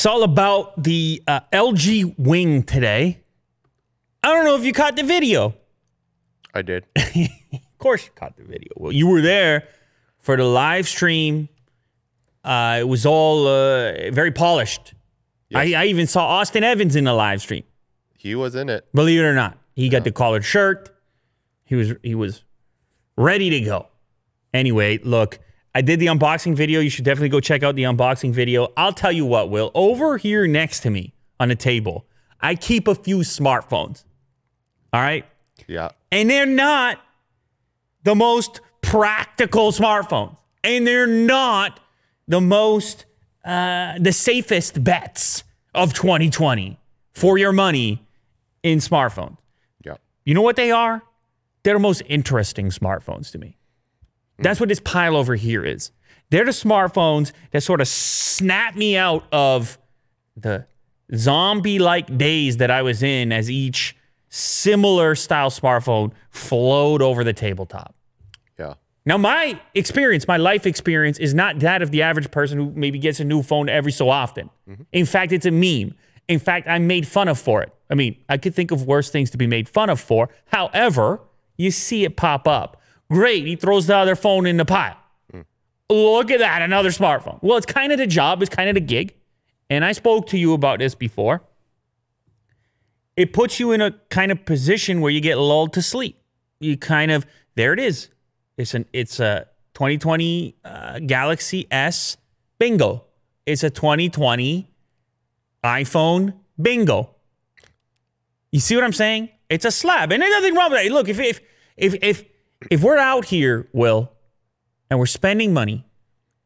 It's all about the LG Wing today. I don't know if you caught the video. I did. Of course you caught the video. Well, you were there for the live stream. It was all very polished. Yes. I even saw Austin Evans in the live stream. He was in it. Believe it or not. He got the collared shirt. He was ready to go. Anyway, look, I did the unboxing video. You should definitely go check out the unboxing video. I'll tell you what, Will. Over here next to me on the table, I keep a few smartphones. All right? Yeah. And they're not the most practical smartphones. And they're not the most, the safest bets of 2020 for your money in smartphones. Yeah. You know what they are? They're the most interesting smartphones to me. That's what this pile over here is. They're the smartphones that sort of snap me out of the zombie-like days that I was in as each similar style smartphone flowed over the tabletop. Yeah. Now, my experience, my life experience is not that of the average person who maybe gets a new phone every so often. Mm-hmm. In fact, it's a meme. In fact, I'm made fun of for it. I mean, I could think of worse things to be made fun of for. However, you see it pop up. Great, he throws the other phone in the pile. Look at that, another smartphone. Well, it's kind of the job, it's kind of the gig. And I spoke to you about this before. It puts you in a kind of position where you get lulled to sleep. You kind of, there it is. It's a 2020 Galaxy S bingo. It's a 2020 iPhone bingo. You see what I'm saying? It's a slab. And there's nothing wrong with that. Look, if we're out here, Will, and we're spending money,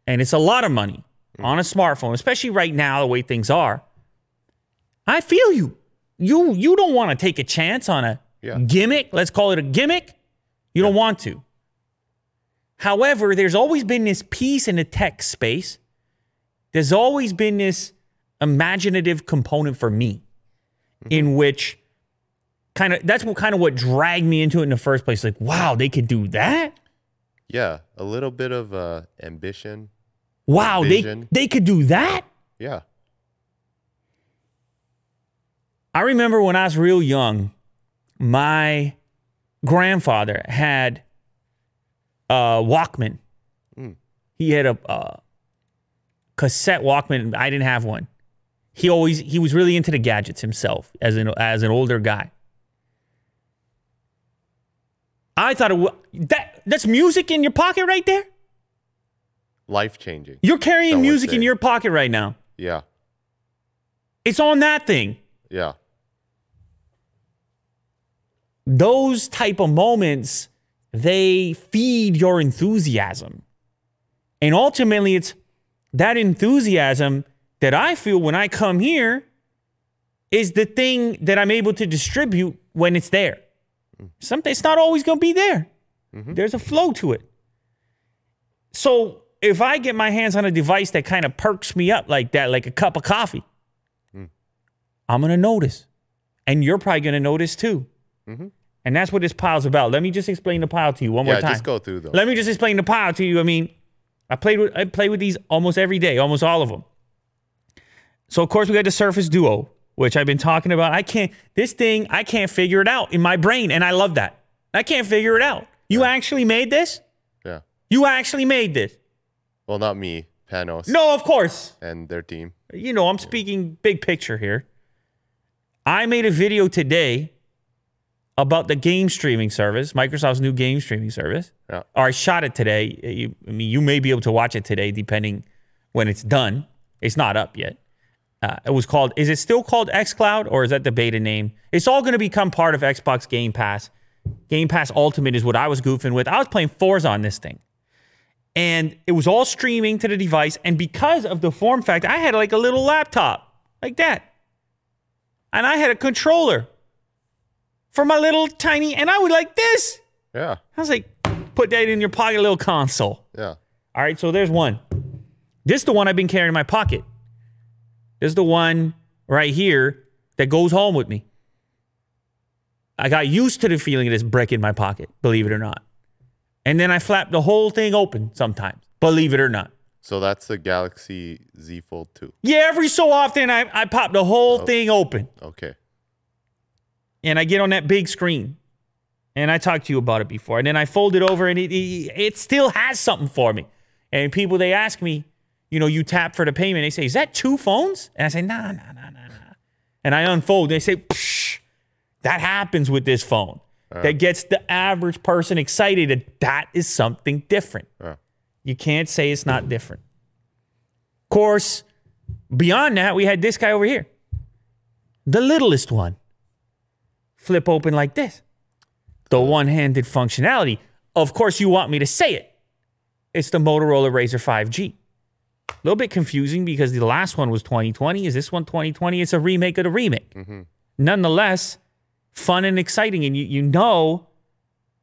and it's a lot of money on a smartphone, especially right now, the way things are, I feel you. You don't want to take a chance on a gimmick. Let's call it a gimmick. You don't want to. However, there's always been this piece in the tech space. There's always been this imaginative component for me in which... That's what dragged me into it in the first place. Like, wow, they could do that? Yeah, a little bit of ambition. Wow, they could do that? Yeah. I remember when I was real young, my grandfather had a Walkman. He had a cassette Walkman. I didn't have one. He was really into the gadgets himself as an older guy. I thought that's music in your pocket right there? Life-changing. You're carrying music in your pocket right now. Yeah. It's on that thing. Yeah. Those type of moments, they feed your enthusiasm. And ultimately, it's that enthusiasm that I feel when I come here is the thing that I'm able to distribute when it's there. Something, it's not always going to be there. There's a flow to it. So if I get my hands on a device that kind of perks me up like that, like a cup of coffee, I'm going to notice. And you're probably going to notice too. And that's what this pile's about. Let me just explain the pile to you one more time. Yeah, just go through them. Let me just explain the pile to you. I mean, I play with these almost every day, almost all of them. So, of course, we got the Surface Duo, which I've been talking about. I can't figure it out in my brain, and I love that. I can't figure it out. You actually made this? Yeah. You actually made this? Well, not me, Panos. No, of course. And their team. You know, I'm speaking big picture here. I made a video today about the game streaming service, Microsoft's new game streaming service. Yeah. Or I shot it today. You may be able to watch it today, depending when it's done. It's not up yet. It was called, is it still called xCloud, or is that the beta name? It's all going to become part of Xbox Game Pass. Game Pass Ultimate is what I was goofing with. I was playing Forza on this thing. And it was all streaming to the device. And because of the form factor, I had like a little laptop like that. And I had a controller for my little tiny, and I would like this. Yeah. I was like, put that in your pocket, little console. Yeah. All right, so there's one. This is the one I've been carrying in my pocket. This is the one right here that goes home with me. I got used to the feeling of this brick in my pocket, believe it or not. And then I flap the whole thing open sometimes, believe it or not. So that's the Galaxy Z Fold 2. Yeah, every so often I pop the whole thing open. Okay. And I get on that big screen. And I talked to you about it before. And then I fold it over and it still has something for me. And people, they ask me, you know, you tap for the payment. They say, is that two phones? And I say, nah. And I unfold. They say, psh, that happens with this phone. That gets the average person excited. That is something different. You can't say it's not different. Of course, beyond that, we had this guy over here. The littlest one. Flip open like this. The one-handed functionality. Of course, you want me to say it. It's the Motorola Razr 5G. A little bit confusing because the last one was 2020. Is this one 2020? It's a remake of the remake. Mm-hmm. Nonetheless, fun and exciting. And you know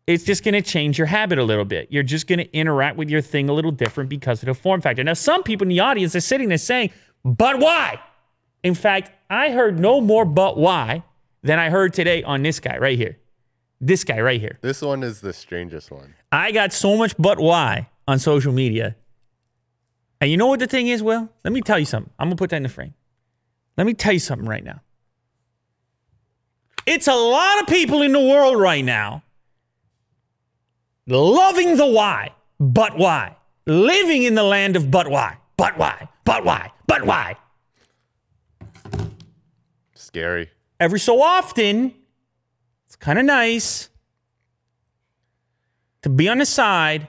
it's just going to change your habit a little bit. You're just going to interact with your thing a little different because of the form factor. Now, some people in the audience are sitting there saying, but why? In fact, I heard no more but why than I heard today on this guy right here. This guy right here. This one is the strangest one. I got so much but why on social media. And you know what the thing is, Will? Let me tell you something. I'm going to put that in the frame. Let me tell you something right now. It's a lot of people in the world right now loving the why, but why. Living in the land of but why, but why, but why, but why. Scary. Every so often, it's kind of nice to be on the side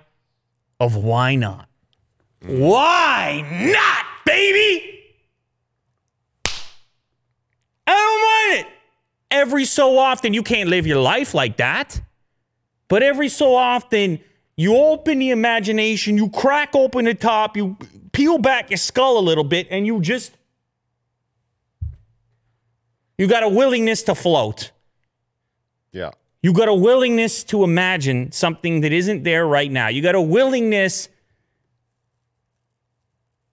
of why not. Why not, baby? I don't mind it. Every so often, you can't live your life like that. But every so often, you open the imagination, you crack open the top, you peel back your skull a little bit, and you got a willingness to float. Yeah. You got a willingness to imagine something that isn't there right now. You got a willingness.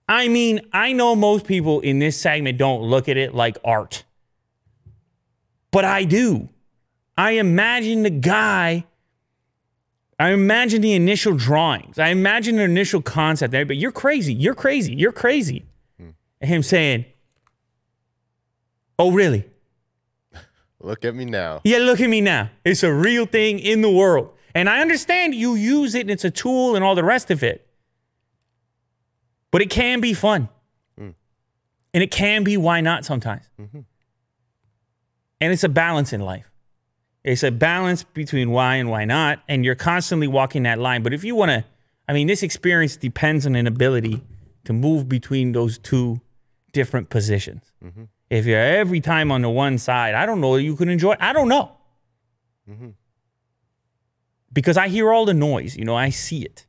I mean, I know most people in this segment don't look at it like art. But I do. I imagine the guy. I imagine the initial drawings. I imagine the initial concept. But you're crazy. You're crazy. You're crazy. And him saying, oh, really? Look at me now. Yeah, look at me now. It's a real thing in the world. And I understand you use it and it's a tool and all the rest of it. But it can be fun. And it can be why not sometimes. And it's a balance in life. It's a balance between why and why not. And you're constantly walking that line. But if you want to, I mean, this experience depends on an ability to move between those two different positions. If you're every time on the one side, I don't know, you could enjoy it. I don't know. Because I hear all the noise, you know, I see it.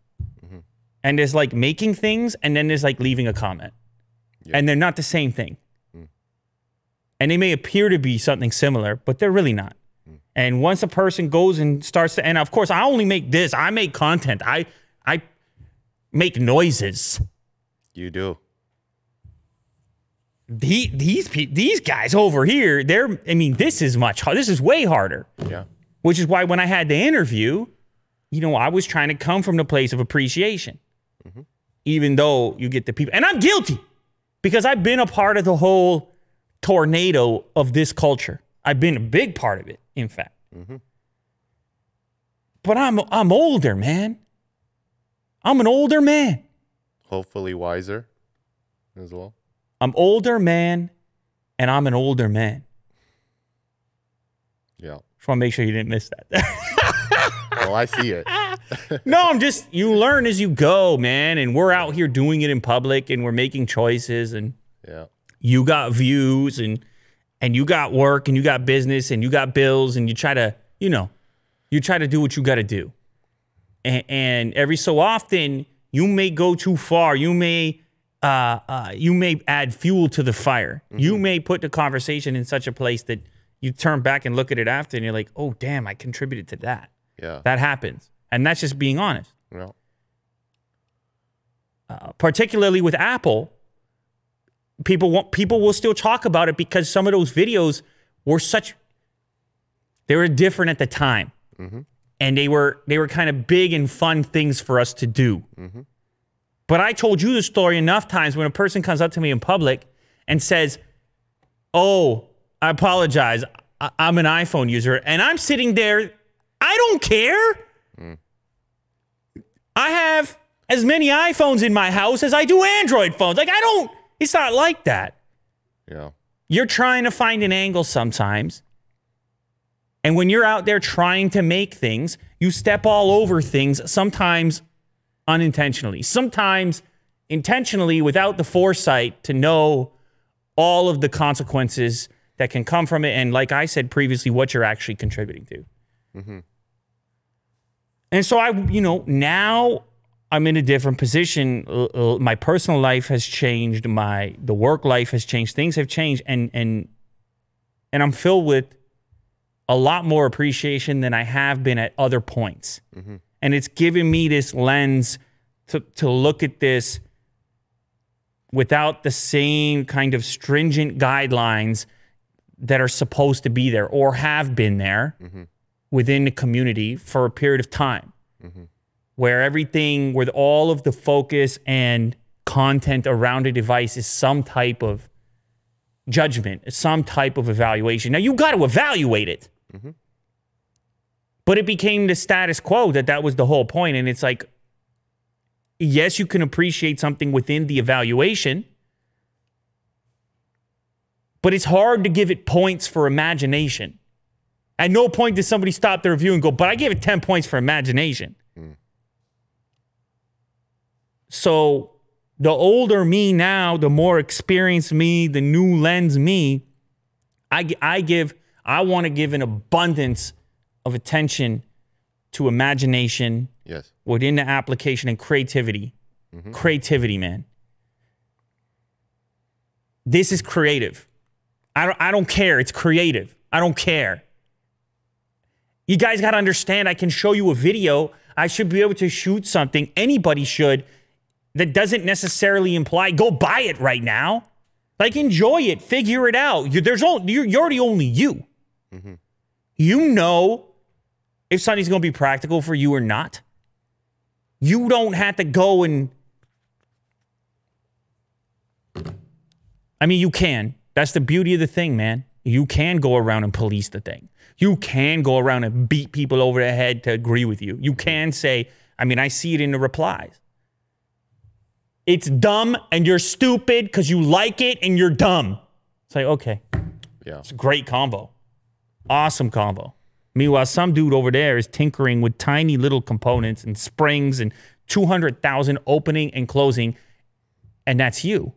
And there's like making things and then there's like leaving a comment. And they're not the same thing. And they may appear to be something similar, but they're really not. And once a person goes and starts to, and of course, I only make this. I make content. I make noises. You do. These guys over here, this is much harder. This is way harder. Yeah. Which is why when I had the interview, you know, I was trying to come from the place of appreciation. Even though you get the people, and I'm guilty because I've been a part of the whole tornado of this culture. I've been a big part of it, in fact. But I'm older, man. I'm an older man. Hopefully wiser as well. I'm older man, and I'm an older man. Yeah. Just want to make sure you didn't miss that. Oh, I see it. No, I'm just, you learn as you go, man. And we're out here doing it in public, and we're making choices, and yeah. You got views and you got work and you got business and you got bills and you try to, you know, you try to do what you got to do. And every so often you may go too far. You may add fuel to the fire. You may put the conversation in such a place that you turn back and look at it after and you're like, oh, damn, I contributed to that. Yeah, that happens. And that's just being honest. Yeah. Particularly with Apple. People will still talk about it because some of those videos were such, they were different at the time. And they were kind of big and fun things for us to do. But I told you the story enough times when a person comes up to me in public and says, oh, I apologize, I'm an iPhone user, and I'm sitting there, I don't care. Mm. I have as many iPhones in my house as I do Android phones. Like, I don't, it's not like that. Yeah. You're trying to find an angle sometimes. And when you're out there trying to make things, you step all over things, sometimes unintentionally, sometimes intentionally without the foresight to know all of the consequences that can come from it. And like I said previously, what you're actually contributing to. Mm-hmm. And so I, you know, now I'm in a different position. My personal life has changed. The work life has changed. Things have changed. And I'm filled with a lot more appreciation than I have been at other points. Mm-hmm. And it's given me this lens to look at this without the same kind of stringent guidelines that are supposed to be there or have been there mm-hmm. within the community for a period of time, mm-hmm. where everything, with all of the focus and content around a device is some type of judgment, some type of evaluation. Now, you got to evaluate it. Mm-hmm. But it became the status quo that was the whole point. And it's like, yes, you can appreciate something within the evaluation, but it's hard to give it points for imagination. At no point did somebody stop their review and go, but I gave it 10 points for imagination. Mm. So the older me now, the more experienced me, the new lens me, I want to give an abundance of attention to imagination, yes, within the application, and creativity. Mm-hmm. Creativity, man. This is creative. I don't care. It's creative. I don't care. You guys got to understand, I can show you a video. I should be able to shoot something. Anybody should. That doesn't necessarily imply go buy it right now. Like, enjoy it. Figure it out. You're the only you. Mm-hmm. You know if something's going to be practical for you or not. You don't have to go and... I mean, you can. That's the beauty of the thing, man. You can go around and police the thing. You can go around and beat people over the head to agree with you. You can say, I mean, I see it in the replies. It's dumb and you're stupid because you like it and you're dumb. It's like, okay. Yeah. It's a great combo. Awesome combo. Meanwhile, some dude over there is tinkering with tiny little components and springs and 200,000 opening and closing. And that's you.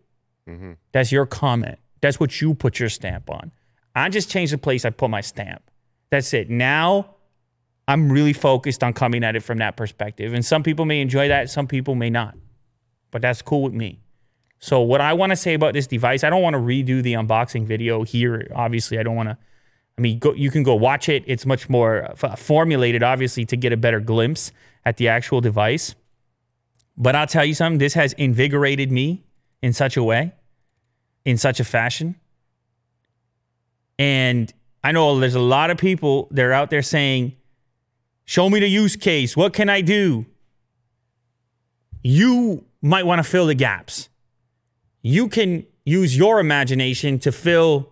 Mm-hmm. That's your comment. That's what you put your stamp on. I just changed the place I put my stamp. That's it. Now, I'm really focused on coming at it from that perspective. And some people may enjoy that. Some people may not. But that's cool with me. So what I want to say about this device, I don't want to redo the unboxing video here. Obviously, I don't want to. I mean, you can go watch it. It's much more formulated, obviously, to get a better glimpse at the actual device. But I'll tell you something. This has invigorated me in such a way, in such a fashion. And I know there's a lot of people that are out there saying, show me the use case. What can I do? You might want to fill the gaps. You can use your imagination to fill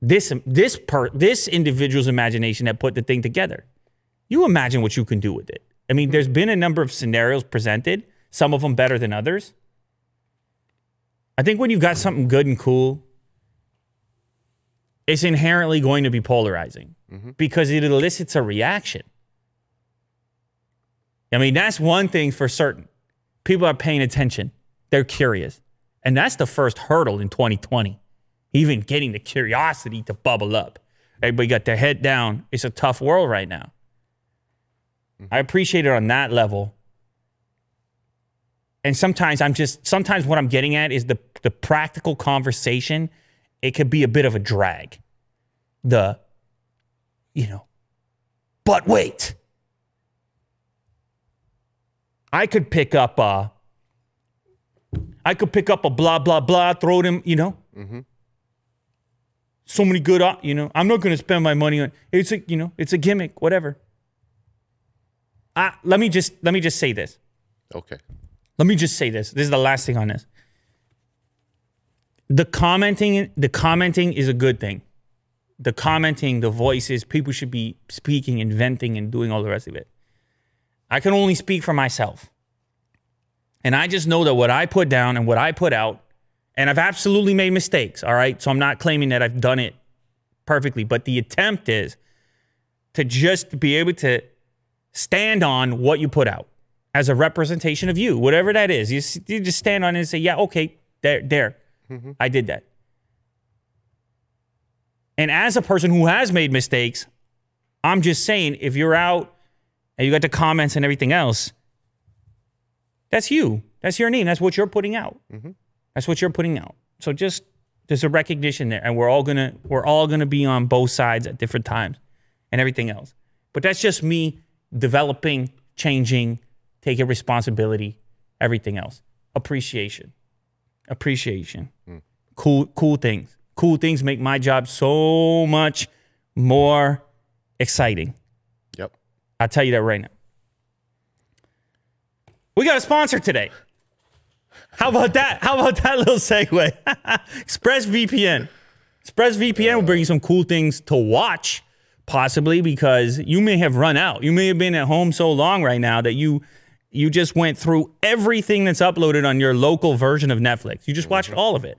this individual's imagination that put the thing together. You imagine what you can do with it. I mean, there's been a number of scenarios presented, some of them better than others. I think when you've got something good and cool, it's inherently going to be polarizing mm-hmm. because it elicits a reaction. I mean, that's one thing for certain. People are paying attention. They're curious. And that's the first hurdle in 2020. Even getting the curiosity to bubble up. Everybody got their head down. It's a tough world right now. Mm-hmm. I appreciate it on that level. And sometimes what I'm getting at is the practical conversation, it could be a bit of a drag. But wait. I could pick up a blah, blah, blah, throw them, Mm-hmm. So many good, I'm not going to spend my money on, it's a gimmick, whatever. Let me just say this. Okay. Let me just say this. This is the last thing on this. The commenting is a good thing. The commenting, the voices, people should be speaking, inventing, and doing all the rest of it. I can only speak for myself. And I just know that what I put down and what I put out, and I've absolutely made mistakes, all right? So I'm not claiming that I've done it perfectly, but the attempt is to just be able to stand on what you put out as a representation of you, whatever that is. You just stand on it and say, yeah, okay, there. Mm-hmm. I did that. And as a person who has made mistakes, I'm just saying, if you're out and you got the comments and everything else, that's you. That's your name. That's what you're putting out. Mm-hmm. That's what you're putting out. So just, there's a recognition there, and we're all gonna be on both sides at different times and everything else. But that's just me developing, changing, taking responsibility, everything else. Appreciation. Mm. Cool things. Cool things make my job so much more exciting. Yep. I'll tell you that right now. We got a sponsor today. How about that? How about that little segue? ExpressVPN. ExpressVPN will bring you some cool things to watch, possibly, because you may have run out. You may have been at home so long right now that you just went through everything that's uploaded on your local version of Netflix. You just watched all of it.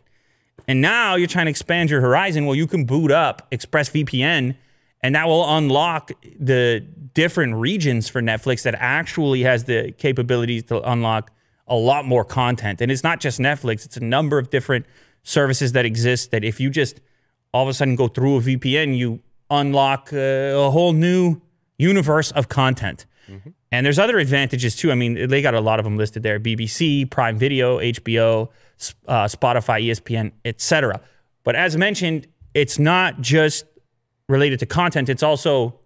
And now you're trying to expand your horizon. Well, you can boot up ExpressVPN, and that will unlock the different regions for Netflix that actually has the capabilities to unlock a lot more content. And it's not just Netflix. It's a number of different services that exist that if you just all of a sudden go through a VPN, you unlock a whole new universe of content. Mm-hmm. And there's other advantages too. I mean, they got a lot of them listed there. BBC, Prime Video, HBO, Spotify, ESPN, etc. But as mentioned, it's not just related to content. It's also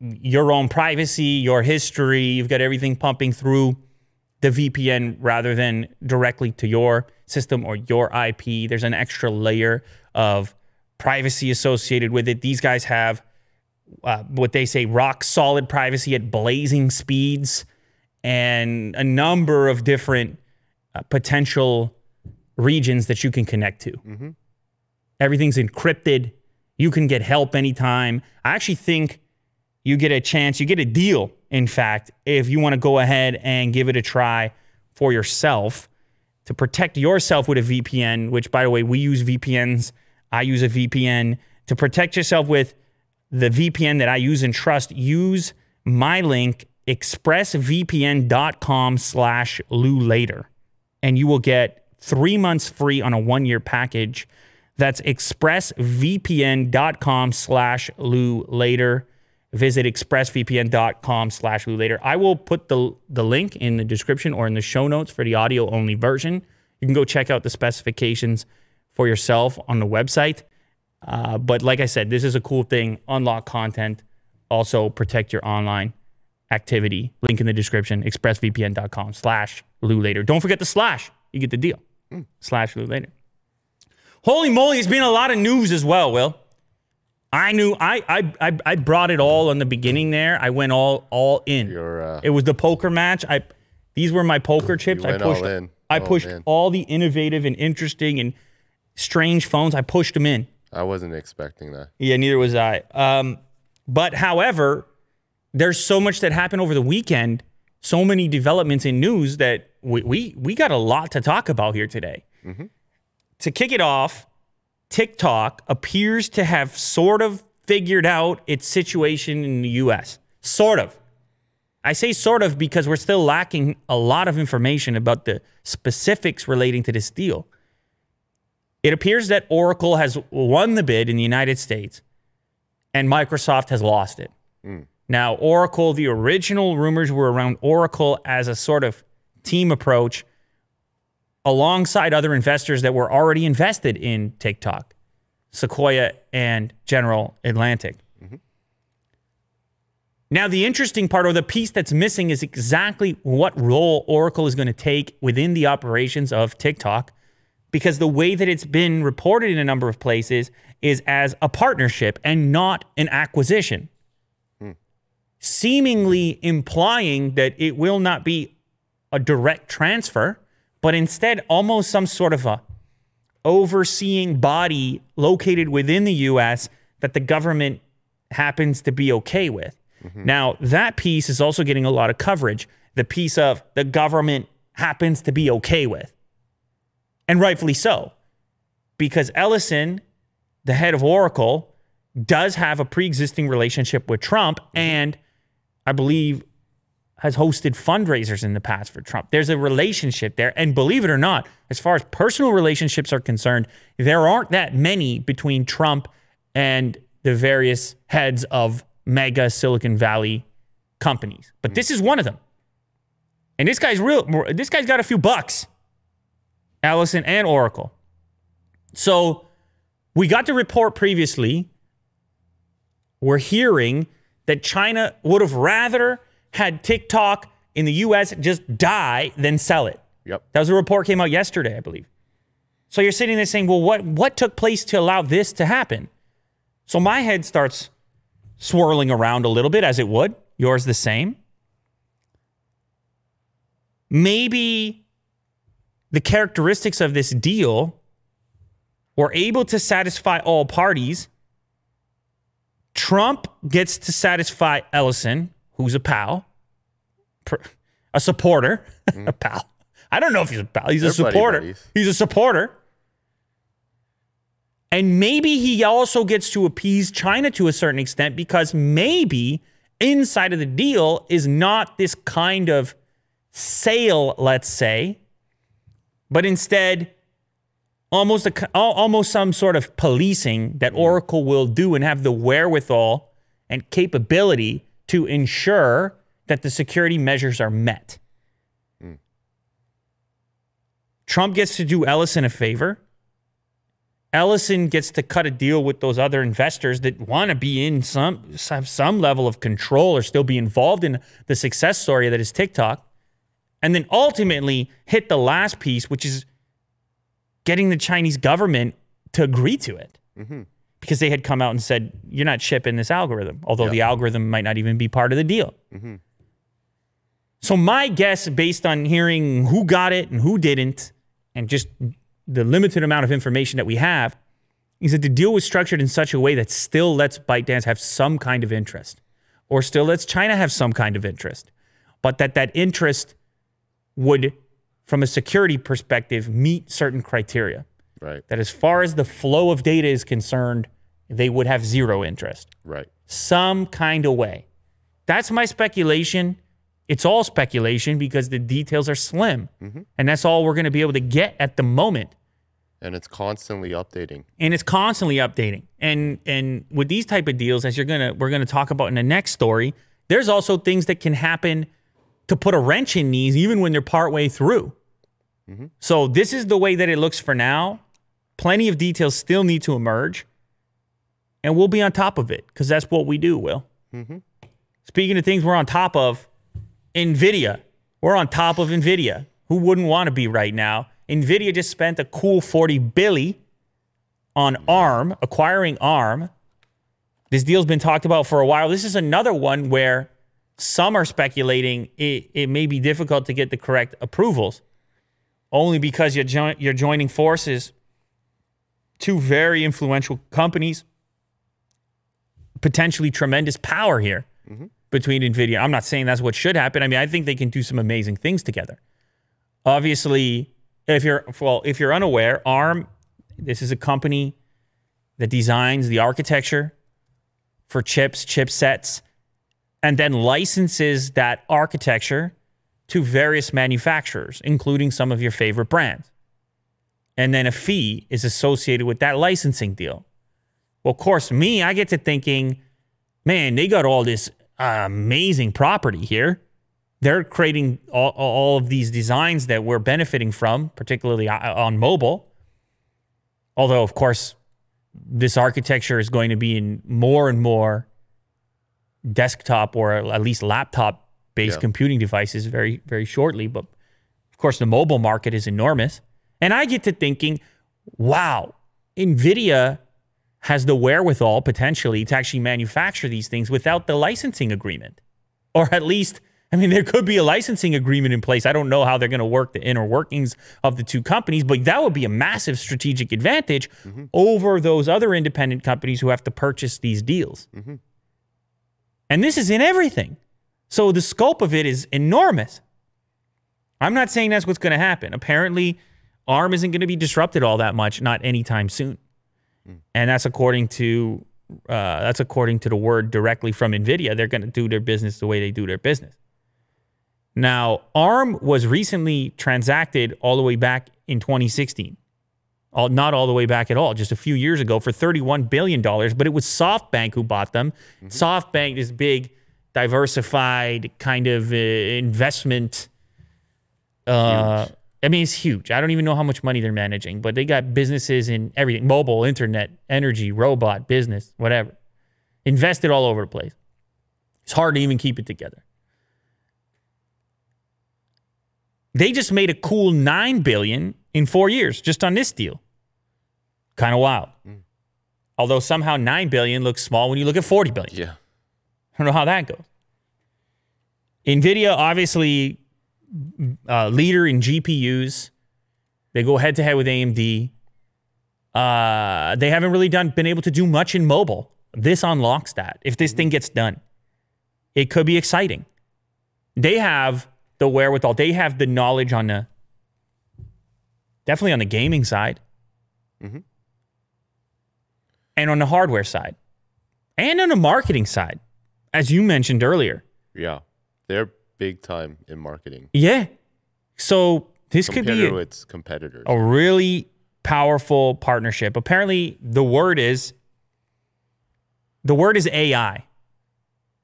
your own privacy, your history. You've got everything pumping through the VPN rather than directly to your system or your IP. There's an extra layer of privacy associated with it. These guys have what they say, rock solid privacy at blazing speeds, and a number of different potential regions that you can connect to. Mm-hmm. Everything's encrypted. You can get help anytime. I actually think you get a chance, you get a deal, in fact, if you want to go ahead and give it a try for yourself to protect yourself with a VPN, which, by the way, we use VPNs. I use a VPN. To protect yourself with the VPN that I use and trust, use my link, expressvpn.com/LouLater, and you will get 3 months free on a 1-year package. That's expressvpn.com/LouLater. Visit expressvpn.com/LouLater. I will put the link in the description or in the show notes for the audio-only version. You can go check out the specifications for yourself on the website. But like I said, this is a cool thing. Unlock content. Also, protect your online activity. Link in the description, expressvpn.com/LouLater. Don't forget the / you get the deal. /LouLater. Holy moly, it's been a lot of news as well, Will. I brought it all on the beginning there. I went all in. It was the poker match. These were my poker chips. I pushed all in. I pushed all the innovative and interesting and strange phones. I pushed them in. I wasn't expecting that. Yeah, neither was I. But however, there's so much that happened over the weekend. So many developments in news that we got a lot to talk about here today. Mm-hmm. To kick it off, TikTok appears to have sort of figured out its situation in the U.S. Sort of. I say sort of because we're still lacking a lot of information about the specifics relating to this deal. It appears that Oracle has won the bid in the United States and Microsoft has lost it. Mm. Now, Oracle, the original rumors were around Oracle as a sort of team approach alongside other investors that were already invested in TikTok, Sequoia and General Atlantic. Mm-hmm. Now, the interesting part, or the piece that's missing, is exactly what role Oracle is going to take within the operations of TikTok, because the way that it's been reported in a number of places is as a partnership and not an acquisition, seemingly implying that it will not be a direct transfer, but instead almost some sort of a overseeing body located within the U.S. that the government happens to be okay with. Mm-hmm. Now, that piece is also getting a lot of coverage. The piece of the government happens to be okay with. And rightfully so, because Ellison, the head of Oracle, does have a pre-existing relationship with Trump and I believe has hosted fundraisers in the past for Trump. There's a relationship there. And believe it or not, as far as personal relationships are concerned, there aren't that many between Trump and the various heads of mega Silicon Valley companies. But this is one of them. And this guy's real. This guy's got a few bucks. Ellison and Oracle. So we got the report previously. We're hearing that China would have rather had TikTok in the U.S. just die than sell it. Yep. That was a report came out yesterday, I believe. So you're sitting there saying, well, what took place to allow this to happen? So my head starts swirling around a little bit, as it would. Yours the same. Maybe the characteristics of this deal were able to satisfy all parties. Trump gets to satisfy Ellison, who's a pal, a supporter, a pal. I don't know if he's a pal. He's a supporter. He's a supporter. And maybe he also gets to appease China to a certain extent, because maybe inside of the deal is not this kind of sale, let's say, but instead almost some sort of policing that Oracle will do and have the wherewithal and capability to ensure that the security measures are met. Mm. Trump gets to do Ellison a favor. Ellison gets to cut a deal with those other investors that want to be in have some level of control or still be involved in the success story that is TikTok. And then ultimately hit the last piece, which is getting the Chinese government to agree to it. Mm-hmm. Because they had come out and said, you're not shipping this algorithm, although the algorithm might not even be part of the deal. Mm-hmm. So my guess, based on hearing who got it and who didn't, and just the limited amount of information that we have, is that the deal was structured in such a way that still lets ByteDance have some kind of interest, or still lets China have some kind of interest, but that interest would, from a security perspective, meet certain criteria. Right. That as far as the flow of data is concerned, they would have zero interest. Right. Some kind of way. That's my speculation. It's all speculation because the details are slim. Mm-hmm. And that's all we're going to be able to get at the moment. And it's constantly updating. And with these type of deals, as we're going to talk about in the next story, there's also things that can happen to put a wrench in these even when they're partway through. Mm-hmm. So this is the way that it looks for now. Plenty of details still need to emerge. And we'll be on top of it, because that's what we do, Will. Mm-hmm. Speaking of things we're on top of, NVIDIA. We're on top of NVIDIA. Who wouldn't want to be right now? NVIDIA just spent a cool $40 billion on ARM, acquiring ARM. This deal's been talked about for a while. This is another one where some are speculating it may be difficult to get the correct approvals, only because you're joining forces, two very influential companies, potentially tremendous power here between NVIDIA. I'm not saying that's what should happen. I mean, I think they can do some amazing things together. Obviously, if you're unaware, ARM, this is a company that designs the architecture for chipsets, and then licenses that architecture to various manufacturers, including some of your favorite brands. And then a fee is associated with that licensing deal. Well, of course, I get to thinking, man, they got all this amazing property here. They're creating all of these designs that we're benefiting from, particularly on mobile. Although, of course, this architecture is going to be in more and more desktop, or at least laptop-based computing devices very, very shortly. But of course, the mobile market is enormous. And I get to thinking, wow, NVIDIA has the wherewithal potentially to actually manufacture these things without the licensing agreement, or at least I mean, there could be a licensing agreement in place. I don't know how they're going to work the inner workings of the two companies, but that would be a massive strategic advantage over those other independent companies who have to purchase these deals. And this is in everything. So the scope of it is enormous. I'm not saying that's what's going to happen. Apparently, ARM isn't going to be disrupted all that much, not anytime soon. And that's according to the word directly from NVIDIA. They're going to do their business the way they do their business. Now, ARM was recently transacted all the way back in 2016. Not all the way back at all, just a few years ago for $31 billion, but it was SoftBank who bought them. SoftBank is big, diversified kind of investment. I mean, it's huge. I don't even know how much money they're managing, but they got businesses in everything. Mobile, internet, energy, robot, business, whatever. Invested all over the place. It's hard to even keep it together. They just made a cool $9 billion in 4 years just on this deal. Kind of wild. Although somehow $9 billion looks small when you look at $40 billion. Yeah. I don't know how that goes. NVIDIA, obviously... leader in GPUs. They go head-to-head with AMD. They haven't really been able to do much in mobile. This unlocks that. If this thing gets done, it could be exciting. They have the wherewithal. They have the knowledge on the... Definitely on the gaming side. And on the hardware side. And on the marketing side, as you mentioned earlier. Yeah. They're... big time in marketing. Yeah. So this could be a really powerful partnership. Apparently, the word is AI.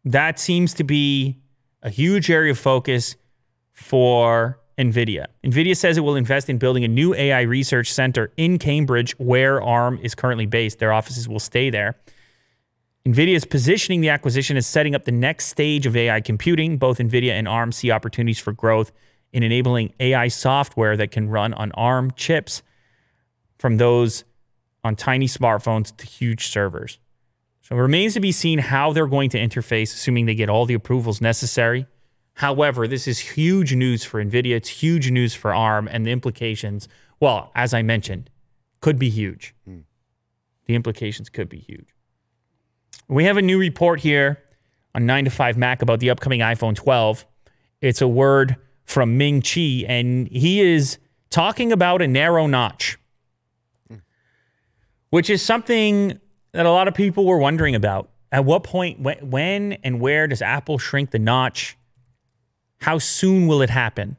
That seems to be a huge area of focus for NVIDIA. NVIDIA says it will invest in building a new AI research center in Cambridge, where ARM is currently based. Their offices will stay there. NVIDIA is positioning the acquisition as setting up the next stage of AI computing. Both NVIDIA and ARM see opportunities for growth in enabling AI software that can run on ARM chips, from those on tiny smartphones to huge servers. So it remains to be seen how they're going to interface, assuming they get all the approvals necessary. However, this is huge news for NVIDIA. It's huge news for ARM, and the implications, well, as I mentioned, could be huge. The implications could be huge. We have a new report here on 9 to 5 Mac about the upcoming iPhone 12. It's a word from Ming-Chi, and he is talking about a narrow notch, which is something that a lot of people were wondering about. At what point, when and where does Apple shrink the notch? How soon will it happen?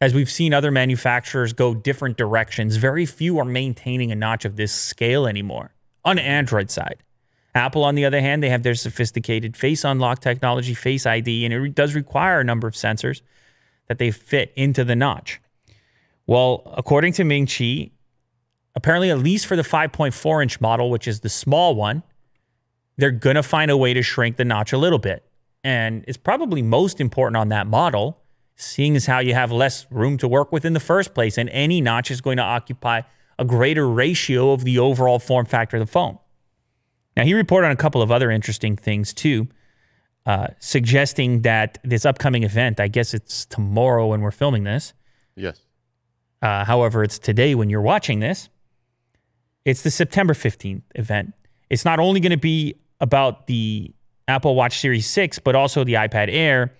As we've seen other manufacturers go different directions, very few are maintaining a notch of this scale anymore on the Android side. Apple, on the other hand, they have their sophisticated face unlock technology, Face ID, and it does require a number of sensors that they fit into the notch. Well, according to Ming-Chi, apparently at least for the 5.4-inch model, which is the small one, they're going to find a way to shrink the notch a little bit. And it's probably most important on that model, seeing as how you have less room to work with in the first place, and any notch is going to occupy a greater ratio of the overall form factor of the phone. Now, he reported on a couple of other interesting things, too, suggesting that this upcoming event, I guess it's tomorrow when we're filming this. Yes. However, it's today when you're watching this. It's the September 15th event. It's not only going to be about the Apple Watch Series 6, but also the iPad Air,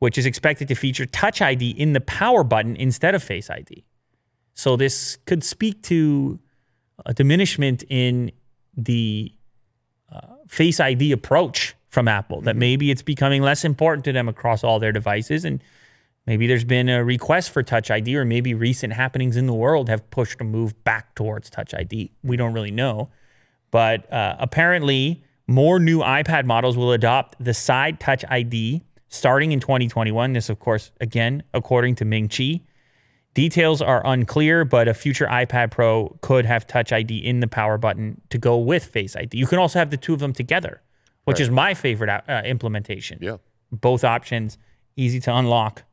which is expected to feature Touch ID in the power button instead of Face ID. So this could speak to a diminishment in the... Face ID approach from Apple, that maybe it's becoming less important to them across all their devices, and maybe there's been a request for Touch ID, or maybe recent happenings in the world have pushed a move back towards Touch ID. We don't really know, but apparently more new iPad models will adopt the side Touch ID starting in 2021. This, of course, again, according to Ming-Chi. Details are unclear, but a future iPad Pro could have Touch ID in the power button to go with Face ID. You can also have the two of them together, which is my favorite implementation. Yeah. Both options, easy to unlock.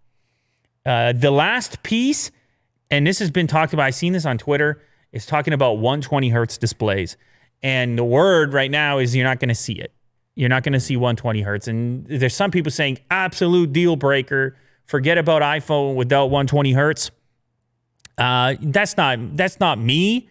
The last piece, and this has been talked about, I've seen this on Twitter, is talking about 120 hertz displays. And the word right now is you're not going to see it. You're not going to see 120 hertz. And there's some people saying absolute deal breaker. Forget about iPhone without 120 hertz. That's not me.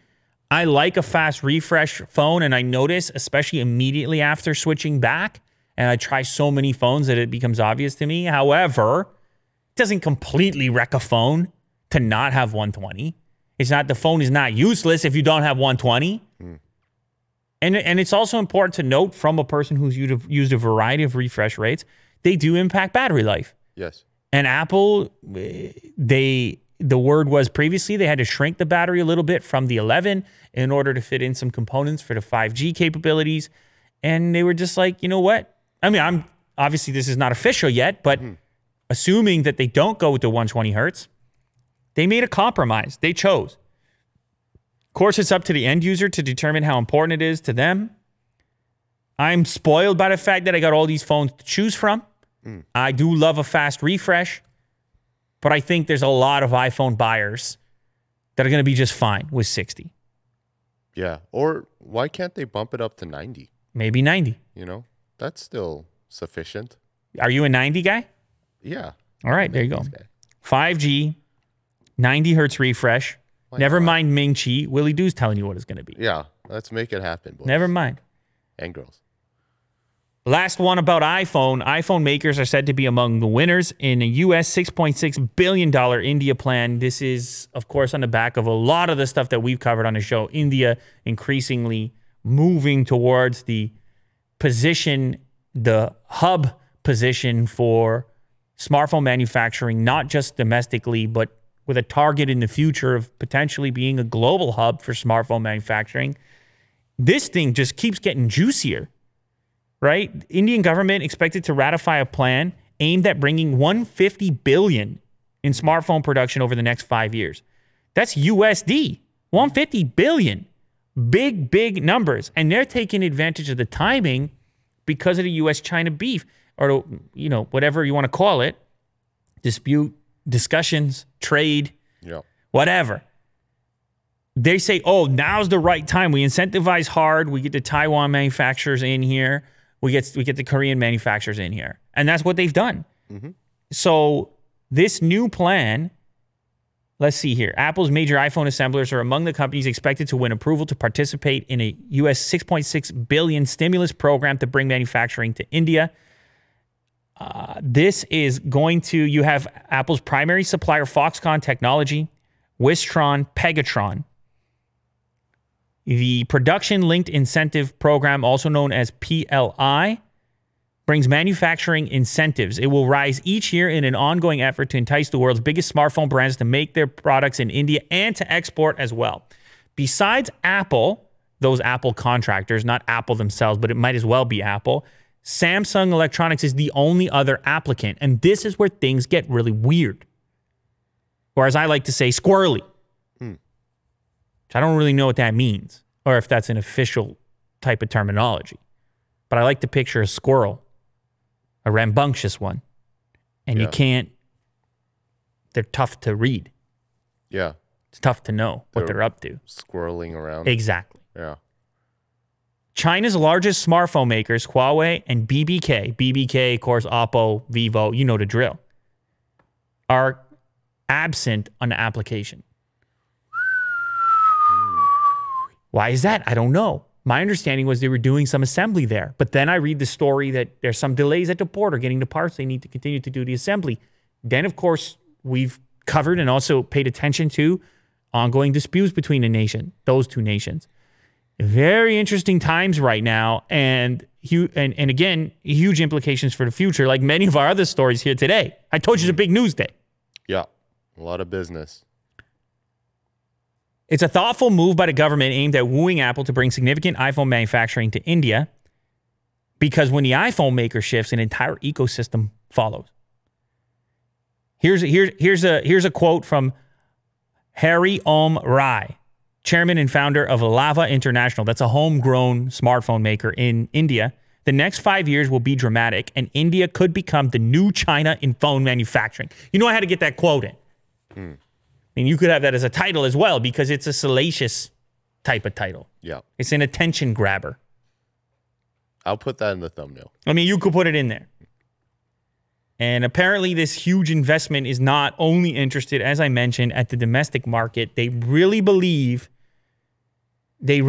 I like a fast refresh phone, and I notice, especially immediately after switching back, and I try so many phones that it becomes obvious to me. However, it doesn't completely wreck a phone to not have 120. It's not, the phone is not useless if you don't have 120. Mm. And it's also important to note from a person who's used a variety of refresh rates, they do impact battery life. Yes. And Apple, the word was previously they had to shrink the battery a little bit from the 11 in order to fit in some components for the 5G capabilities. And they were just like, you know what? I mean, I'm obviously this is not official yet, but assuming that they don't go with the 120 hertz, they made a compromise. They chose. Of course, it's up to the end user to determine how important it is to them. I'm spoiled by the fact that I got all these phones to choose from. Mm. I do love a fast refresh, but I think there's a lot of iPhone buyers that are going to be just fine with 60. Yeah, or why can't they bump it up to 90? Maybe 90. You know, that's still sufficient. Are you a 90 guy? Yeah. All right, there you go. 5G. 90 hertz refresh. Never mind Ming-Chi. Willie Doo's telling you what it's going to be. Yeah, let's make it happen, boys. Never mind. And girls. Last one about iPhone. iPhone makers are said to be among the winners in a U.S. $6.6 billion India plan. This is, of course, on the back of a lot of the stuff that we've covered on the show. India increasingly moving towards the hub position for smartphone manufacturing, not just domestically, but with a target in the future of potentially being a global hub for smartphone manufacturing. This thing just keeps getting juicier, right? Indian government expected to ratify a plan aimed at bringing $150 billion in smartphone production over the next 5 years. That's USD, $150 billion. Big, big numbers. And they're taking advantage of the timing because of the U.S.-China beef, or, you know, whatever you want to call it, dispute, discussions, trade, whatever. They say, oh, now's the right time. We incentivize hard. We get the Taiwan manufacturers in here. We get the Korean manufacturers in here. And that's what they've done. Mm-hmm. So this new plan, let's see here. Apple's major iPhone assemblers are among the companies expected to win approval to participate in a U.S. $6.6 billion stimulus program to bring manufacturing to India. This is going to, you have Apple's primary supplier, Foxconn Technology, Wistron, Pegatron. The Production-Linked Incentive Program, also known as PLI, brings manufacturing incentives. It will rise each year in an ongoing effort to entice the world's biggest smartphone brands to make their products in India and to export as well. Besides Apple, those Apple contractors, not Apple themselves, but it might as well be Apple, Samsung Electronics is the only other applicant, and this is where things get really weird. Or as I like to say, squirrely. Mm. Which I don't really know what that means, or if that's an official type of terminology. But I like to picture a squirrel, a rambunctious one, and you can't, they're tough to read. Yeah. It's tough to know what they're up to. Squirreling around. Exactly. Yeah. China's largest smartphone makers, Huawei and BBK, BBK, of course, Oppo, Vivo, you know the drill, are absent on the application. Why is that? I don't know. My understanding was they were doing some assembly there, but then I read the story that there's some delays at the border getting the parts they need to continue to do the assembly. Then, of course, we've covered and also paid attention to ongoing disputes between those two nations. Very interesting times right now, and again, huge implications for the future, like many of our other stories here today. I told you it's a big news day. Yeah, a lot of business. It's a thoughtful move by the government aimed at wooing Apple to bring significant iPhone manufacturing to India, because when the iPhone maker shifts, an entire ecosystem follows. Here's a quote from Hari Om Rai, chairman and founder of Lava International. That's a homegrown smartphone maker in India. The next 5 years will be dramatic, and India could become the new China in phone manufacturing. You know, I had to get that quote in. Hmm. I mean, you could have that as a title as well, because it's a salacious type of title. Yeah. It's an attention grabber. I'll put that in the thumbnail. I mean, you could put it in there. And apparently this huge investment is not only interested, as I mentioned, at the domestic market. They really believe that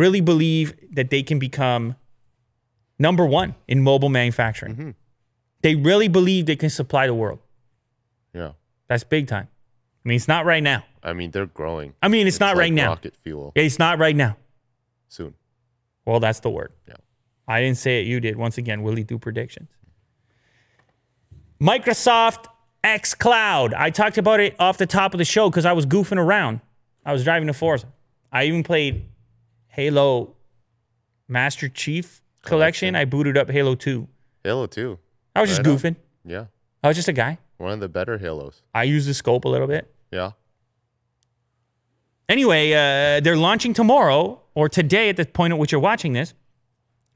they can become number one in mobile manufacturing. Mm-hmm. They really believe they can supply the world. Yeah. That's big time. I mean, it's not right now. I mean, they're growing. I mean, it's not like right now. Rocket fuel. It's not right now. Soon. Well, that's the word. Yeah. I didn't say it. You did. Once again, Willie do predictions. Microsoft xCloud. I talked about it off the top of the show because I was goofing around. I was driving to Forza. I even played Halo Master Chief Collection. I booted up Halo 2. Halo 2. I was just goofing. Yeah. I was just a guy. One of the better Halos. I used the scope a little bit. Yeah. Anyway, they're launching tomorrow or today at the point at which you're watching this,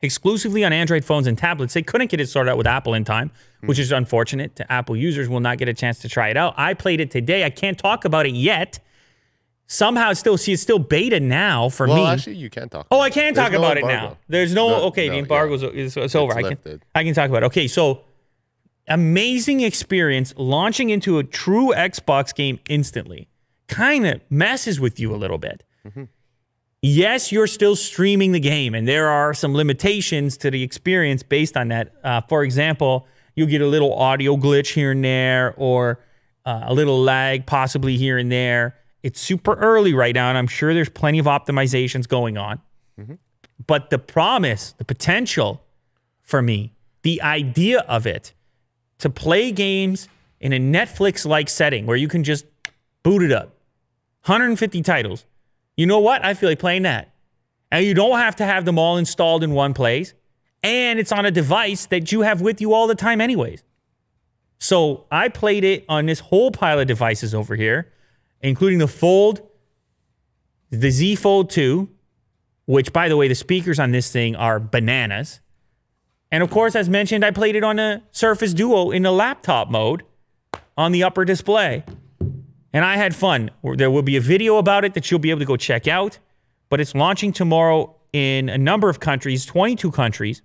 exclusively on Android phones and tablets. They couldn't get it sorted out with Apple in time, which is unfortunate. To Apple users will not get a chance to try it out. I played it today. I can't talk about it yet. Somehow it's still beta now for me. Well, actually, you can talk. I can talk about it now. There's no okay. The embargo is over. I can talk about it. Okay, so amazing experience launching into a true Xbox game instantly. Kind of messes with you a little bit. Mm-hmm. Yes, you're still streaming the game, and there are some limitations to the experience based on that. For example, you'll get a little audio glitch here and there, or a little lag possibly here and there. It's super early right now, and I'm sure there's plenty of optimizations going on. Mm-hmm. But the promise, the potential for me, the idea of it, to play games in a Netflix-like setting where you can just boot it up, 150 titles. You know what? I feel like playing that. And you don't have to have them all installed in one place. And it's on a device that you have with you all the time anyways. So I played it on this whole pile of devices over here, including the Fold, the Z Fold 2, which, by the way, the speakers on this thing are bananas. And of course, as mentioned, I played it on a Surface Duo in the laptop mode on the upper display. And I had fun. There will be a video about it that you'll be able to go check out. But it's launching tomorrow in a number of countries, 22 countries.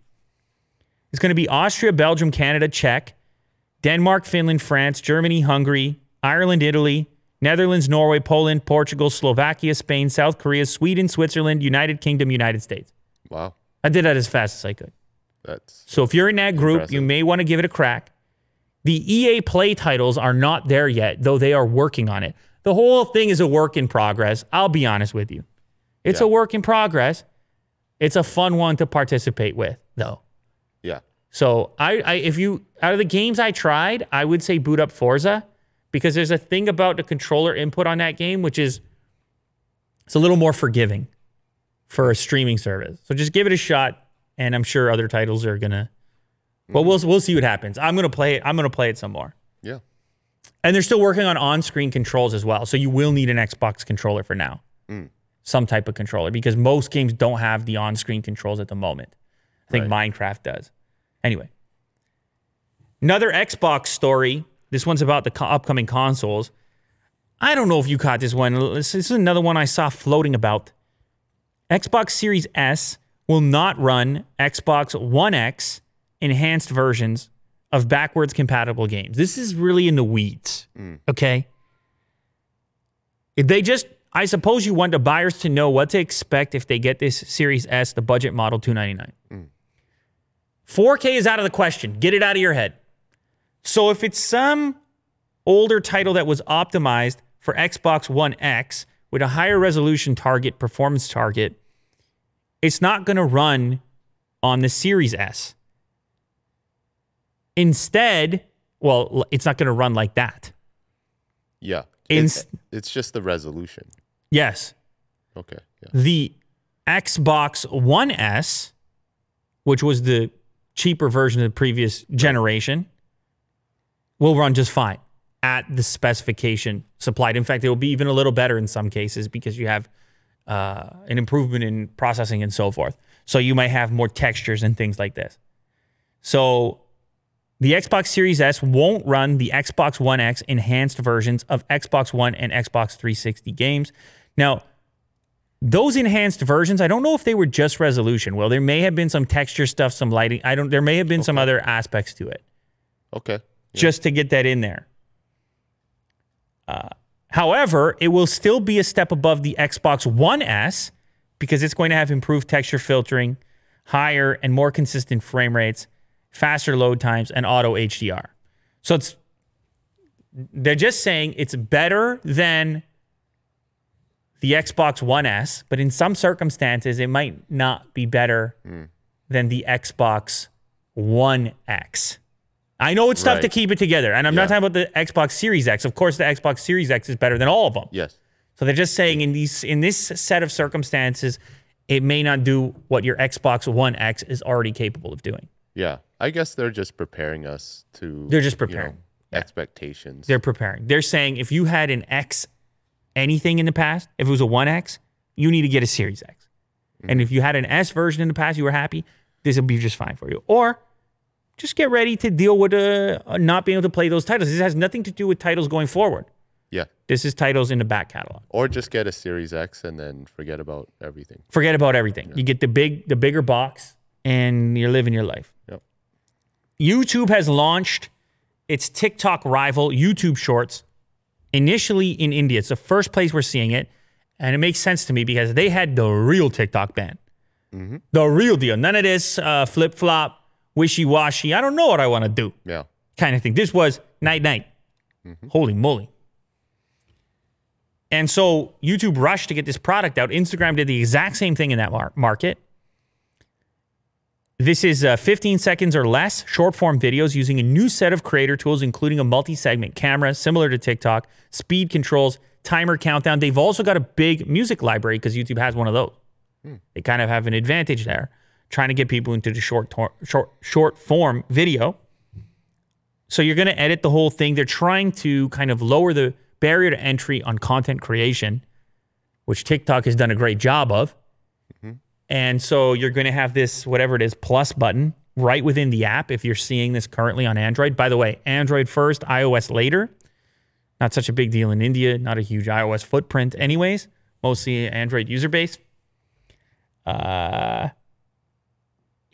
It's going to be Austria, Belgium, Canada, Czech, Denmark, Finland, France, Germany, Hungary, Ireland, Italy, Netherlands, Norway, Poland, Portugal, Slovakia, Spain, South Korea, Sweden, Switzerland, United Kingdom, United States. Wow. I did that as fast as I could. So if you're in that group, impressive. You may want to give it a crack. The EA Play titles are not there yet, though they are working on it. The whole thing is a work in progress. I'll be honest with you. It's a work in progress. It's a fun one to participate with, though. Yeah. So out of the games I tried, I would say boot up Forza, because there's a thing about the controller input on that game, which is it's a little more forgiving for a streaming service. So just give it a shot, and I'm sure other titles are going to. But we'll see what happens. I'm going to play it some more. Yeah. And they're still working on on-screen controls as well. So you will need an Xbox controller for now. Some type of controller, because most games don't have the on-screen controls at the moment. I think Minecraft does. Anyway. Another Xbox story. This one's about the upcoming consoles. I don't know if you caught this one. This is another one I saw floating about. Xbox Series S will not run Xbox One X enhanced versions of backwards compatible games. This is really in the weeds, okay? If they just, I suppose you want the buyers to know what to expect if they get this Series S, the budget model, $299. 4K is out of the question. Get it out of your head. So if it's some older title that was optimized for Xbox One X with a higher resolution target, performance target, it's not going to run on the Series S. Instead, well, it's not going to run like that. Yeah. It's just the resolution. Yes. Okay. Yeah. The Xbox One S, which was the cheaper version of the previous generation, will run just fine at the specification supplied. In fact, it will be even a little better in some cases because you have an improvement in processing and so forth. So you might have more textures and things like this. So the Xbox Series S won't run the Xbox One X enhanced versions of Xbox One and Xbox 360 games. Now, Those enhanced versions, I don't know if they were just resolution. Well, there may have been some texture stuff, some lighting. There may have been some other aspects to it. Okay. Yeah. Just to get that in there. However, it will still be a step above the Xbox One S because it's going to have improved texture filtering, higher and more consistent frame rates, faster load times, and auto HDR. So it's they're just saying it's better than the Xbox One S, but in some circumstances, it might not be better than the Xbox One X. I know it's tough to keep it together, and I'm not talking about the Xbox Series X. Of course, the Xbox Series X is better than all of them. Yes. So they're just saying in this set of circumstances, it may not do what your Xbox One X is already capable of doing. Yeah. I guess they're just preparing us to... They're just preparing. You know, expectations. They're preparing. They're saying if you had an X anything in the past, if it was a 1X, you need to get a Series X. Mm-hmm. And if you had an S version in the past, you were happy, this will be just fine for you. Or... just get ready to deal with not being able to play those titles. This has nothing to do with titles going forward. Yeah. This is titles in the back catalog. Or just get a Series X and then forget about everything. Forget about everything. Yeah. You get the bigger box and you're living your life. Yep. YouTube has launched its TikTok rival, YouTube Shorts, initially in India. It's the first place we're seeing it. And it makes sense to me because they had the real TikTok ban. Mm-hmm. The real deal. None of this flip-flop. Wishy-washy, I don't know what I want to do. Yeah. Kind of thing. This was night-night. Mm-hmm. Holy moly. And so YouTube rushed to get this product out. Instagram did the exact same thing in that market. This is 15 seconds or less short-form videos using a new set of creator tools, including a multi-segment camera similar to TikTok, speed controls, timer countdown. They've also got a big music library because YouTube has one of those. They kind of have an advantage there. Trying to get people into the short form video. So you're going to edit the whole thing. They're trying to kind of lower the barrier to entry on content creation, which TikTok has done a great job of. Mm-hmm. And so you're going to have this, whatever it is, plus button right within the app if you're seeing this currently on Android. By the way, Android first, iOS later. Not such a big deal in India. Not a huge iOS footprint anyways. Mostly Android user base.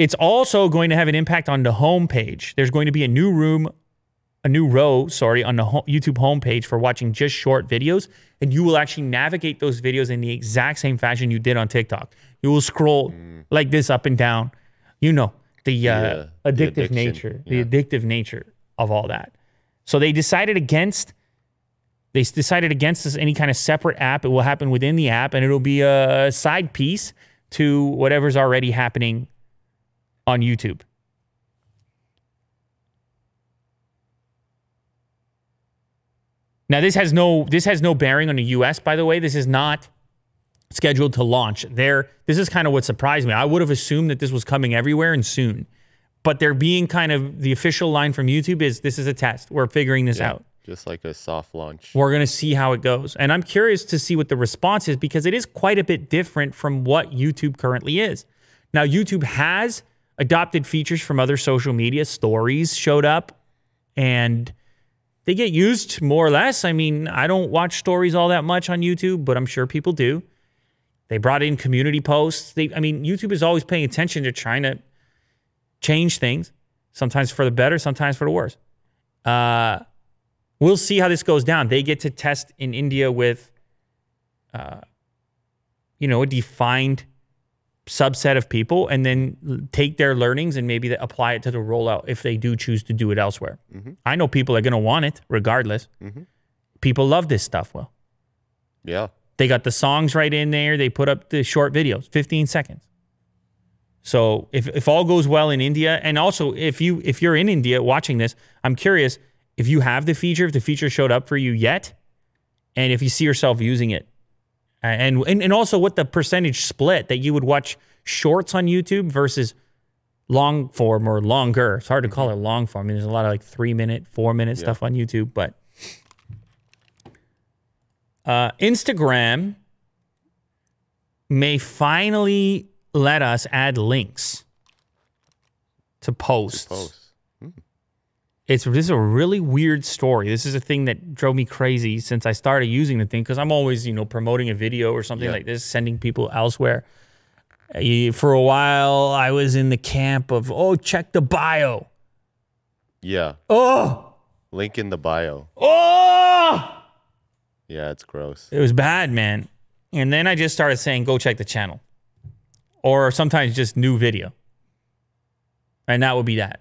It's also going to have an impact on the homepage. There's going to be a new row, on the YouTube homepage for watching just short videos, and you will actually navigate those videos in the exact same fashion you did on TikTok. You will scroll like this up and down. You know, the addictive nature of all that. So they decided against this, any kind of separate app. It will happen within the app, and it'll be a side piece to whatever's already happening on YouTube. Now this has no bearing on the US, by the way. This is not scheduled to launch there. This is kind of what surprised me. I would have assumed that this was coming everywhere and soon. But they're being kind of the official line from YouTube is this is a test. We're figuring this out. Just like a soft launch. We're going to see how it goes. And I'm curious to see what the response is because it is quite a bit different from what YouTube currently is. Now YouTube has adopted features from other social media. Stories showed up and they get used more or less. I mean, I don't watch stories all that much on YouTube, but I'm sure people do. They brought in community posts. YouTube is always paying attention to trying to change things, sometimes for the better, sometimes for the worse. We'll see how this goes down. They get to test in India with, a defined subset of people and then take their learnings and maybe apply it to the rollout if they do choose to do it elsewhere. Mm-hmm. I know people are going to want it regardless. Mm-hmm. People love this stuff. Well, yeah, they got the songs right in there. They put up the short videos, 15 seconds. So if all goes well in India, and also if you're in India watching this, I'm curious if you have the feature, if the feature showed up for you yet, and if you see yourself using it. And also what the percentage split that you would watch shorts on YouTube versus long form or longer. It's hard to call it long form. I mean, there's a lot of like 3-minute, 4-minute stuff on YouTube. But Instagram may finally let us add links to posts. This is a really weird story. This is a thing that drove me crazy since I started using the thing, because I'm always, you know, promoting a video or something like this, sending people elsewhere. For a while, I was in the camp of, oh, check the bio. Yeah. Oh! Link in the bio. Oh! Yeah, it's gross. It was bad, man. And then I just started saying, go check the channel. Or sometimes just new video. And that would be that.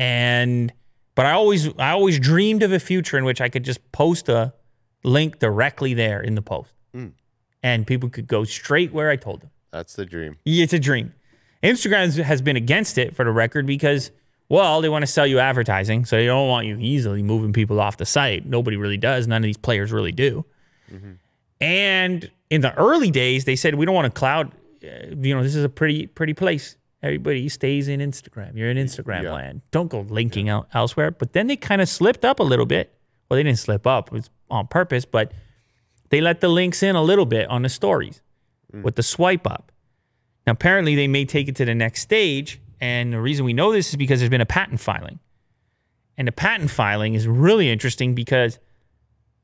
And but I always dreamed of a future in which I could just post a link directly there in the post. Mm. And people could go straight where I told them. That's the dream. Yeah, it's a dream. Instagram has been against it, for the record, because, well, they want to sell you advertising, so they don't want you easily moving people off the site. Nobody really does. None of these players really do. Mm-hmm. And in the early days, they said, we don't want a cloud. You know, this is a pretty place. Everybody stays in Instagram. You're in Instagram land. Don't go linking out elsewhere. But then they kind of slipped up a little bit. Well, they didn't slip up. It was on purpose. But they let the links in a little bit on the stories with the swipe up. Now, apparently, they may take it to the next stage. And the reason we know this is because there's been a patent filing. And the patent filing is really interesting because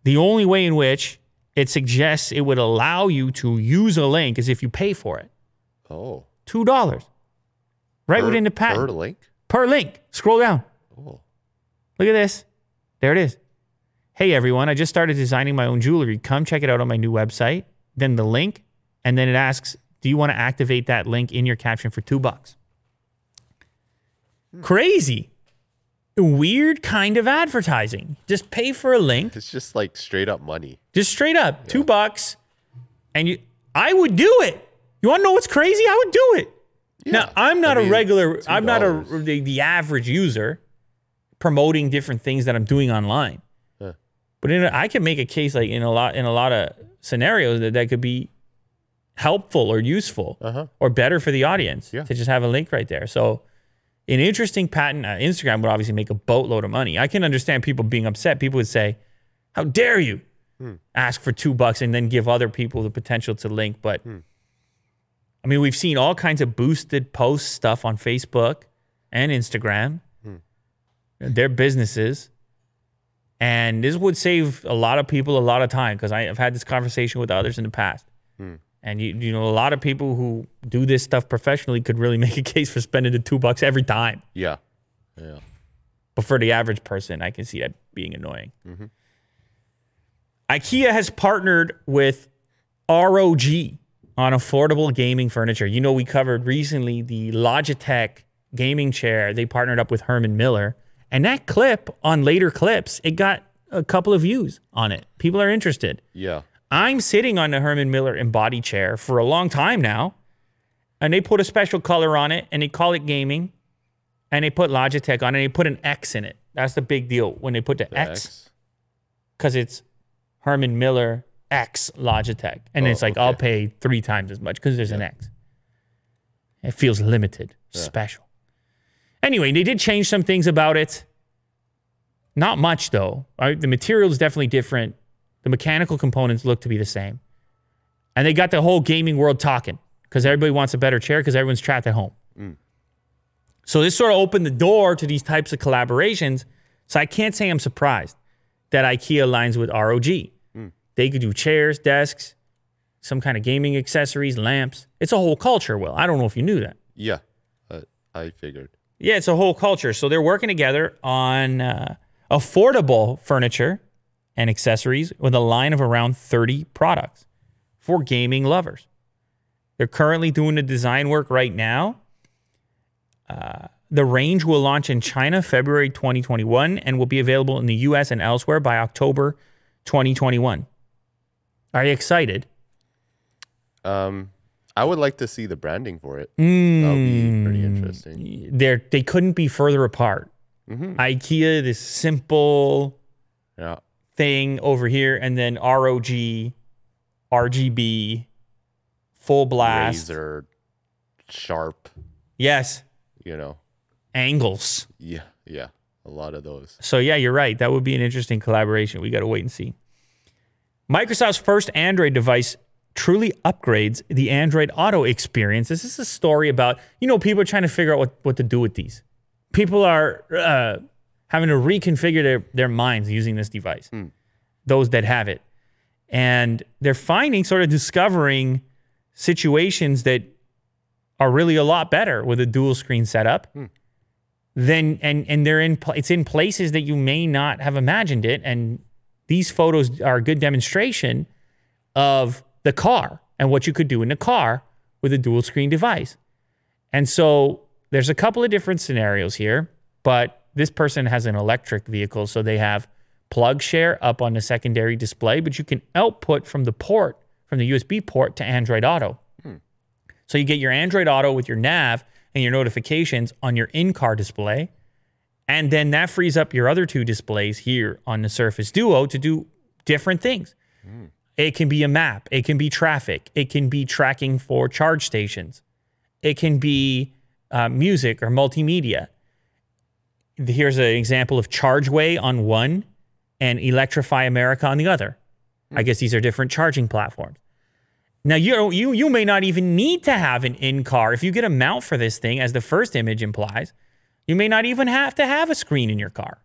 the only way in which it suggests it would allow you to use a link is if you pay for it. Oh. $2. Right within the patent. Per link? Per link. Scroll down. Oh. Look at this. There it is. Hey, everyone, I just started designing my own jewelry. Come check it out on my new website. Then the link. And then it asks, do you want to activate that link in your caption for $2? Crazy. Weird kind of advertising. Just pay for a link. It's just like straight up money. Just straight up. Yeah. $2. And I would do it. You want to know what's crazy? I would do it. Yeah. Now, I'm not a regular, $2. I'm not the average user promoting different things that I'm doing online. Huh. But I can make a case like in a lot of scenarios that could be helpful or useful or better for the audience to just have a link right there. So an interesting patent. Instagram would obviously make a boatload of money. I can understand people being upset. People would say, how dare you ask for $2 and then give other people the potential to link. But I mean, we've seen all kinds of boosted post stuff on Facebook and Instagram, their businesses. And this would save a lot of people a lot of time, because I've had this conversation with others in the past. And, you know, a lot of people who do this stuff professionally could really make a case for spending the $2 every time. Yeah. Yeah. But for the average person, I can see that being annoying. Mm-hmm. IKEA has partnered with ROG on affordable gaming furniture. You know, we covered recently the Logitech gaming chair. They partnered up with Herman Miller. And that clip on later clips, it got a couple of views on it. People are interested. Yeah. I'm sitting on the Herman Miller Embody chair for a long time now. And they put a special color on it and they call it gaming. And they put Logitech on it and they put an X in it. That's the big deal when they put the X. Because it's Herman Miller X Logitech. And it's like, okay. I'll pay 3 times as much because there's an X. It feels limited, special. Anyway, they did change some things about it. Not much, though. Right? The material is definitely different. The mechanical components look to be the same. And they got the whole gaming world talking because everybody wants a better chair because everyone's trapped at home. Mm. So this sort of opened the door to these types of collaborations. So I can't say I'm surprised that IKEA aligns with ROG. They could do chairs, desks, some kind of gaming accessories, lamps. It's a whole culture, Will. I don't know if you knew that. Yeah, I figured. Yeah, it's a whole culture. So they're working together on affordable furniture and accessories with a line of around 30 products for gaming lovers. They're currently doing the design work right now. The range will launch in China February 2021 and will be available in the US and elsewhere by October 2021. Are you excited? I would like to see the branding for it. That would be pretty interesting. They couldn't be further apart. IKEA, this simple thing over here, and then ROG, RGB, full blast. Razor, sharp. Yes. You know. Angles. Yeah, yeah. A lot of those. So yeah, you're right. That would be an interesting collaboration. We got to wait and see. Microsoft's first Android device truly upgrades the Android Auto experience. This is a story about, you know, people are trying to figure out what to do with these. people are having to reconfigure their minds using this device, those that have it. And they're finding, sort of discovering situations that are really a lot better with a dual screen setup. Then and they're in it's in places that you may not have imagined it, and these photos are a good demonstration of the car and what you could do in a car with a dual screen device. And so there's a couple of different scenarios here, but this person has an electric vehicle, so they have plug share up on the secondary display, but you can output from the port, from the USB port, to Android Auto. So you get your Android Auto with your nav and your notifications on your in-car display, and then that frees up your other two displays here on the Surface Duo to do different things. It can be a map, it can be traffic, it can be tracking for charge stations, it can be music or multimedia. Here's an example of ChargeWay on one and Electrify America on the other. I guess these are different charging platforms. Now, you may not even need to have an in-car. If you get a mount for this thing, as the first image implies, you may not even have to have a screen in your car,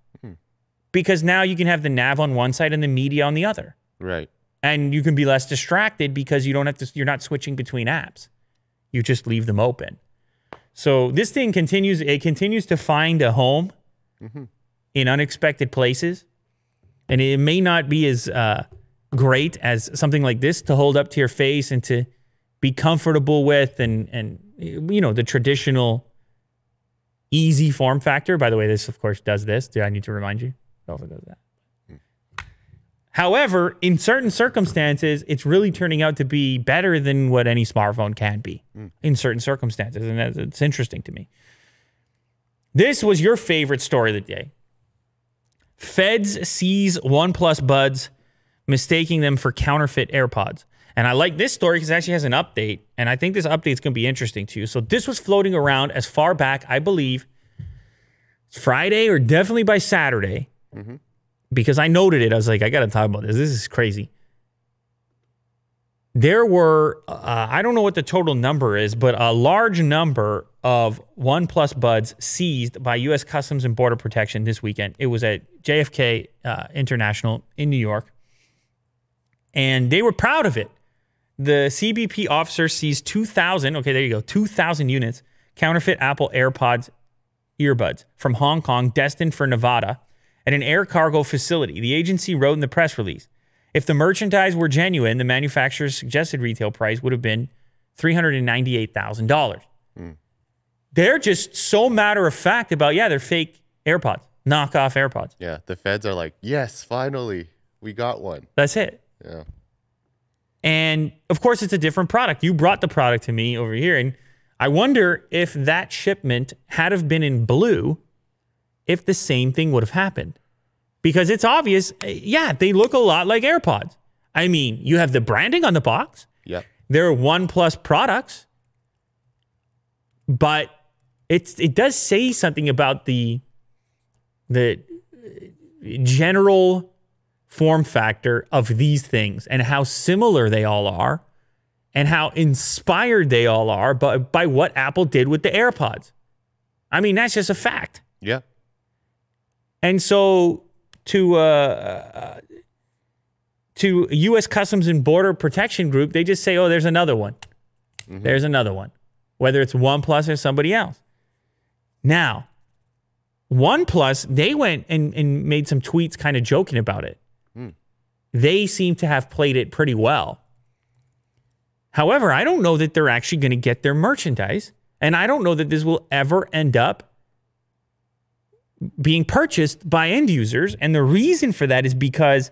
because now you can have the nav on one side and the media on the other. Right. And you can be less distracted because you don't have to, you're not switching between apps. You just leave them open. So this thing continues, it continues to find a home in unexpected places. And it may not be as... great as something like this to hold up to your face and to be comfortable with, and you know, the traditional easy form factor. By the way, this of course does this. Do I need to remind you? It also does that. However, in certain circumstances, it's really turning out to be better than what any smartphone can be in certain circumstances, and that's interesting to me. This was your favorite story of the day. Feds seize OnePlus Buds, mistaking them for counterfeit AirPods. And I like this story because it actually has an update, and I think this update is going to be interesting to you. So this was floating around as far back, I believe, Friday or definitely by Saturday, because I noted it. I was like, I got to talk about this. This is crazy. There were, I don't know what the total number is, but a large number of OnePlus Buds seized by U.S. Customs and Border Protection this weekend. It was at JFK International in New York. And they were proud of it. The CBP officer seized 2,000, okay, there you go, 2,000 units, counterfeit Apple AirPods earbuds from Hong Kong, destined for Nevada, at an air cargo facility. The agency wrote in the press release, if the merchandise were genuine, the manufacturer's suggested retail price would have been $398,000. They're just so matter of fact about, yeah, they're fake AirPods, knockoff AirPods. Yeah, the feds are like, yes, finally, we got one. That's it. Yeah. And of course, it's a different product. You brought the product to me over here, and I wonder if that shipment had have been in blue, if the same thing would have happened. Because it's obvious, yeah, they look a lot like AirPods. I mean, you have the branding on the box. Yep. They're OnePlus products. But it does say something about the general form factor of these things and how similar they all are and how inspired they all are by what Apple did with the AirPods. I mean, that's just a fact. Yeah. And so to U.S. Customs and Border Protection Group, they just say, oh, there's another one. There's another one, whether it's OnePlus or somebody else. Now, OnePlus, they went and made some tweets kind of joking about it. They seem to have played it pretty well. However, I don't know that they're actually going to get their merchandise, and I don't know that this will ever end up being purchased by end users. And the reason for that is because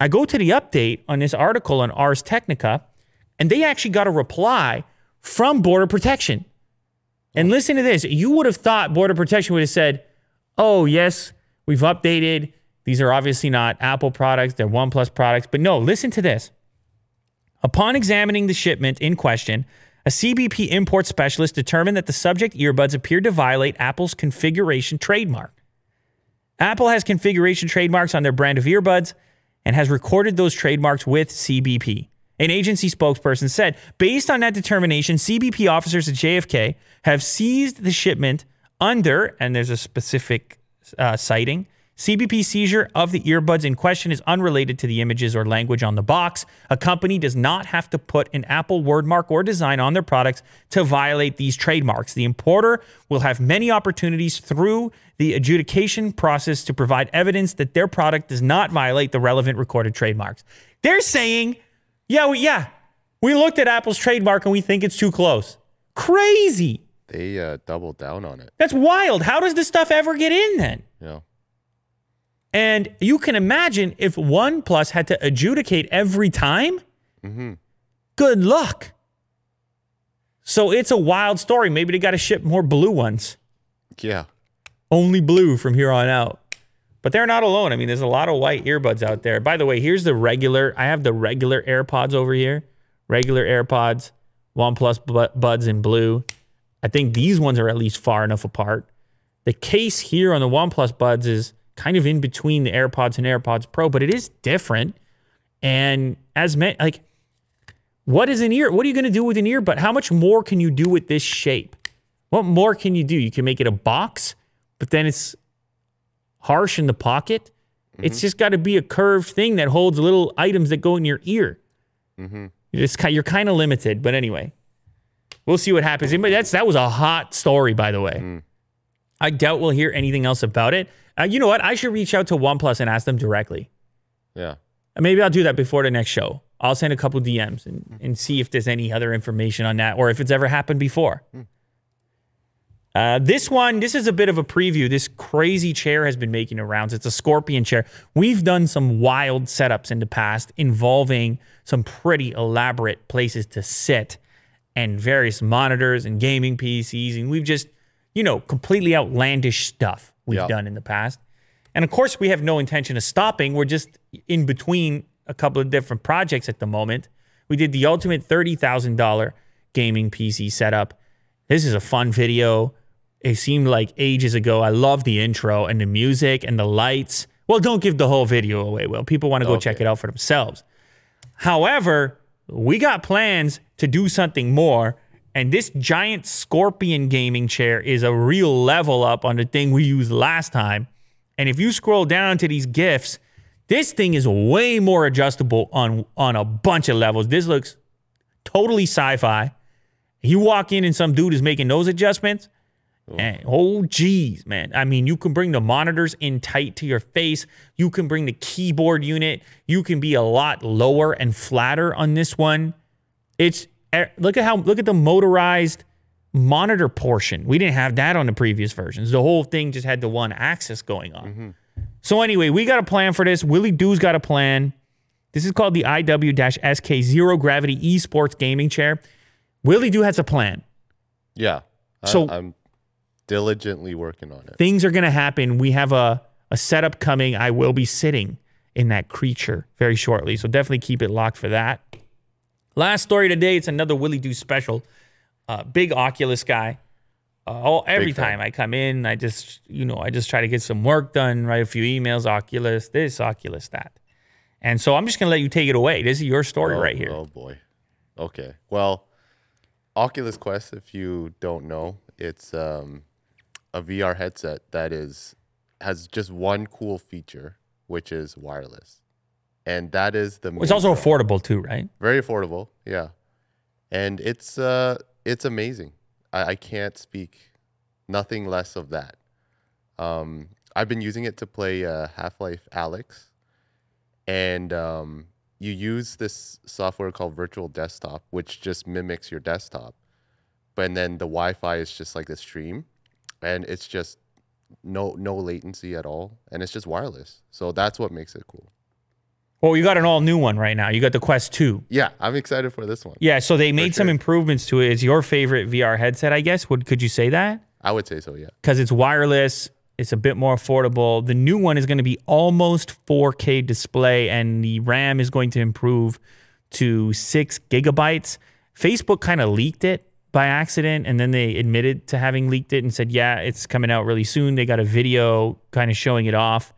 I go to the update on this article on Ars Technica, and they actually got a reply from Border Protection. And listen to this. You would have thought Border Protection would have said, oh, yes, we've updated. These are obviously not Apple products. They're OnePlus products. But no, listen to this. Upon examining the shipment in question, a CBP import specialist determined that the subject earbuds appeared to violate Apple's configuration trademark. Apple has configuration trademarks on their brand of earbuds and has recorded those trademarks with CBP. An agency spokesperson said, based on that determination, CBP officers at JFK have seized the shipment under, and there's a specific citing, CBP seizure of the earbuds in question is unrelated to the images or language on the box. A company does not have to put an Apple wordmark or design on their products to violate these trademarks. The importer will have many opportunities through the adjudication process to provide evidence that their product does not violate the relevant recorded trademarks. They're saying, we looked at Apple's trademark and we think it's too close. Crazy. They doubled down on it. That's wild. How does this stuff ever get in then? Yeah. And you can imagine if OnePlus had to adjudicate every time, good luck. So it's a wild story. Maybe they got to ship more blue ones. Yeah. Only blue from here on out. But they're not alone. I mean, there's a lot of white earbuds out there. By the way, here's the regular. I have the regular AirPods over here. Regular AirPods, OnePlus Buds in blue. I think these ones are at least far enough apart. The case here on the OnePlus Buds is kind of in between the AirPods and AirPods Pro, but it is different. And as meant, like, what is an ear? What are you going to do with an earbud? How much more can you do with this shape? What more can you do? You can make it a box, but then it's harsh in the pocket. It's just got to be a curved thing that holds little items that go in your ear. You're kind of limited, but anyway, we'll see what happens. That was a hot story, by the way. I doubt we'll hear anything else about it. You know what? I should reach out to OnePlus and ask them directly. Yeah. Maybe I'll do that before the next show. I'll send a couple DMs and see if there's any other information on that or if it's ever happened before. This is a bit of a preview. This crazy chair has been making the rounds. It's a Scorpion chair. We've done some wild setups in the past involving some pretty elaborate places to sit and various monitors and gaming PCs. And we've just, you know, completely outlandish stuff we've done in the past. And of course, we have no intention of stopping. We're just in between a couple of different projects at the moment. We did the ultimate $30,000 gaming PC setup. This is a fun video. It seemed like ages ago. I love the intro and the music and the lights. Well, don't give the whole video away. Well, people want to go check it out for themselves. However, we got plans to do something more. And this giant Scorpion gaming chair is a real level up on the thing we used last time. And if you scroll down to these GIFs, this thing is way more adjustable on a bunch of levels. This looks totally sci-fi. You walk in and some dude is making those adjustments. And, oh, geez, man. I mean, you can bring the monitors in tight to your face. You can bring the keyboard unit. You can be a lot lower and flatter on this one. It's... Look at the motorized monitor portion. We didn't have that on the previous versions. The whole thing just had the one axis going on. So anyway, we got a plan for this. Willie Doo's got a plan. This is called the IW-SK Zero Gravity Esports Gaming Chair. Willie Doo has a plan. Yeah. So I'm diligently working on it. Things are going to happen. We have a setup coming. I will be sitting in that creature very shortly. So definitely keep it locked for that. Last story today, it's another Willie Doo special. Big Oculus guy. Every time I come in, I just try to get some work done, write a few emails, Oculus, this, Oculus, that. And so I'm just going to let you take it away. This is your story right here. Oh, boy. Okay. Well, Oculus Quest, if you don't know, it's a VR headset that has just one cool feature, which is wireless. And that is the main. It's also affordable too, right? Very affordable, yeah. And it's amazing. I can't speak nothing less of that. I've been using it to play Half-Life Alyx, and you use this software called Virtual Desktop, which just mimics your desktop, but then the Wi-Fi is just like the stream, and it's just no latency at all, and it's just wireless. So that's what makes it cool. Well, you got an all-new one right now. You got the Quest 2. Yeah, I'm excited for this one. Yeah, so they made some improvements to it. It's your favorite VR headset, I guess. Could you say that? I would say so, yeah. Because it's wireless. It's a bit more affordable. The new one is going to be almost 4K display, and the RAM is going to improve to 6 gigabytes. Facebook kind of leaked it by accident, and then they admitted to having leaked it and said, yeah, it's coming out really soon. They got a video kind of showing it off.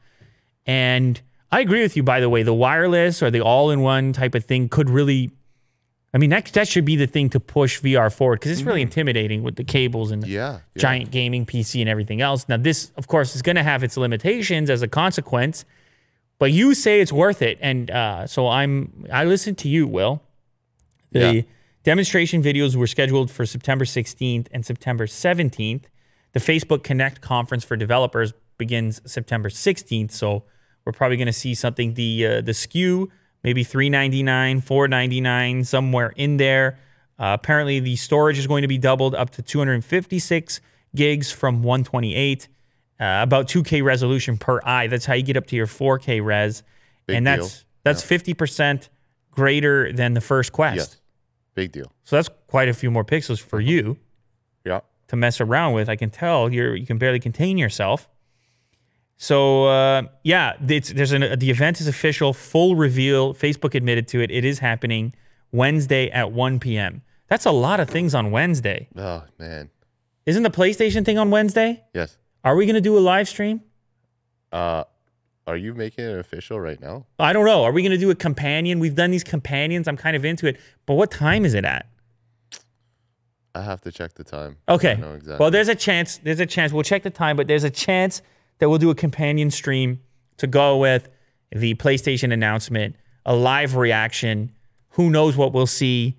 And I agree with you, by the way. The wireless or the all-in-one type of thing could really I mean, that should be the thing to push VR forward, because it's really intimidating with the cables and the giant gaming PC and everything else. Now, this, of course, is going to have its limitations as a consequence, but you say it's worth it. And so I listened to you, Will. The demonstration videos were scheduled for September 16th and September 17th. The Facebook Connect conference for developers begins September 16th, so we're probably going to see something. The SKU, maybe $399, $499, somewhere in there. Apparently, the storage is going to be doubled up to 256 gigs from 128, about 2K resolution per eye. That's how you get up to your 4K res. Big deal. That's 50% greater than the first Quest. Yes, big deal. So that's quite a few more pixels for you to mess around with. I can tell you can barely contain yourself. So, the event is official, full reveal. Facebook admitted to it. It is happening Wednesday at 1 p.m. That's a lot of things on Wednesday. Oh, man. Isn't the PlayStation thing on Wednesday? Yes. Are we going to do a live stream? Are you making it official right now? I don't know. Are we going to do a companion? We've done these companions. I'm kind of into it. But what time is it at? I have to check the time. Okay. I don't know exactly. Well, there's a chance. We'll check the time, but there's a chance that we'll do a companion stream to go with the PlayStation announcement, a live reaction. Who knows what we'll see?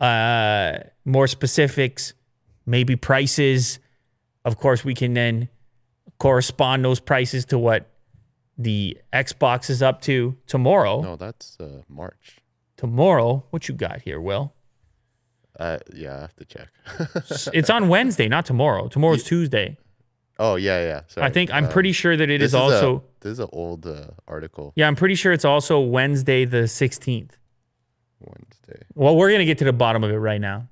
More specifics, maybe prices. Of course, we can then correspond those prices to what the Xbox is up to tomorrow. No, that's March. Tomorrow, what you got here, Will? I have to check. It's on Wednesday, not tomorrow. Tomorrow's Tuesday. Oh, yeah. Sorry. I think I'm pretty sure that it is also... This is an old article. Yeah, I'm pretty sure it's also Wednesday the 16th. Well, we're going to get to the bottom of it right now.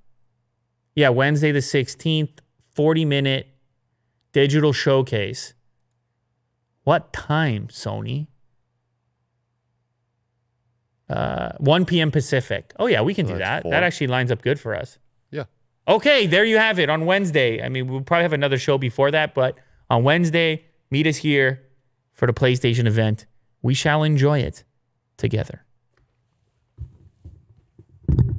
Yeah, Wednesday the 16th, 40-minute digital showcase. What time, Sony? 1 p.m. Pacific. Oh, yeah, we can do that. 4. That actually lines up good for us. Okay, there you have it on Wednesday. I mean, we'll probably have another show before that, but on Wednesday, meet us here for the PlayStation event. We shall enjoy it together.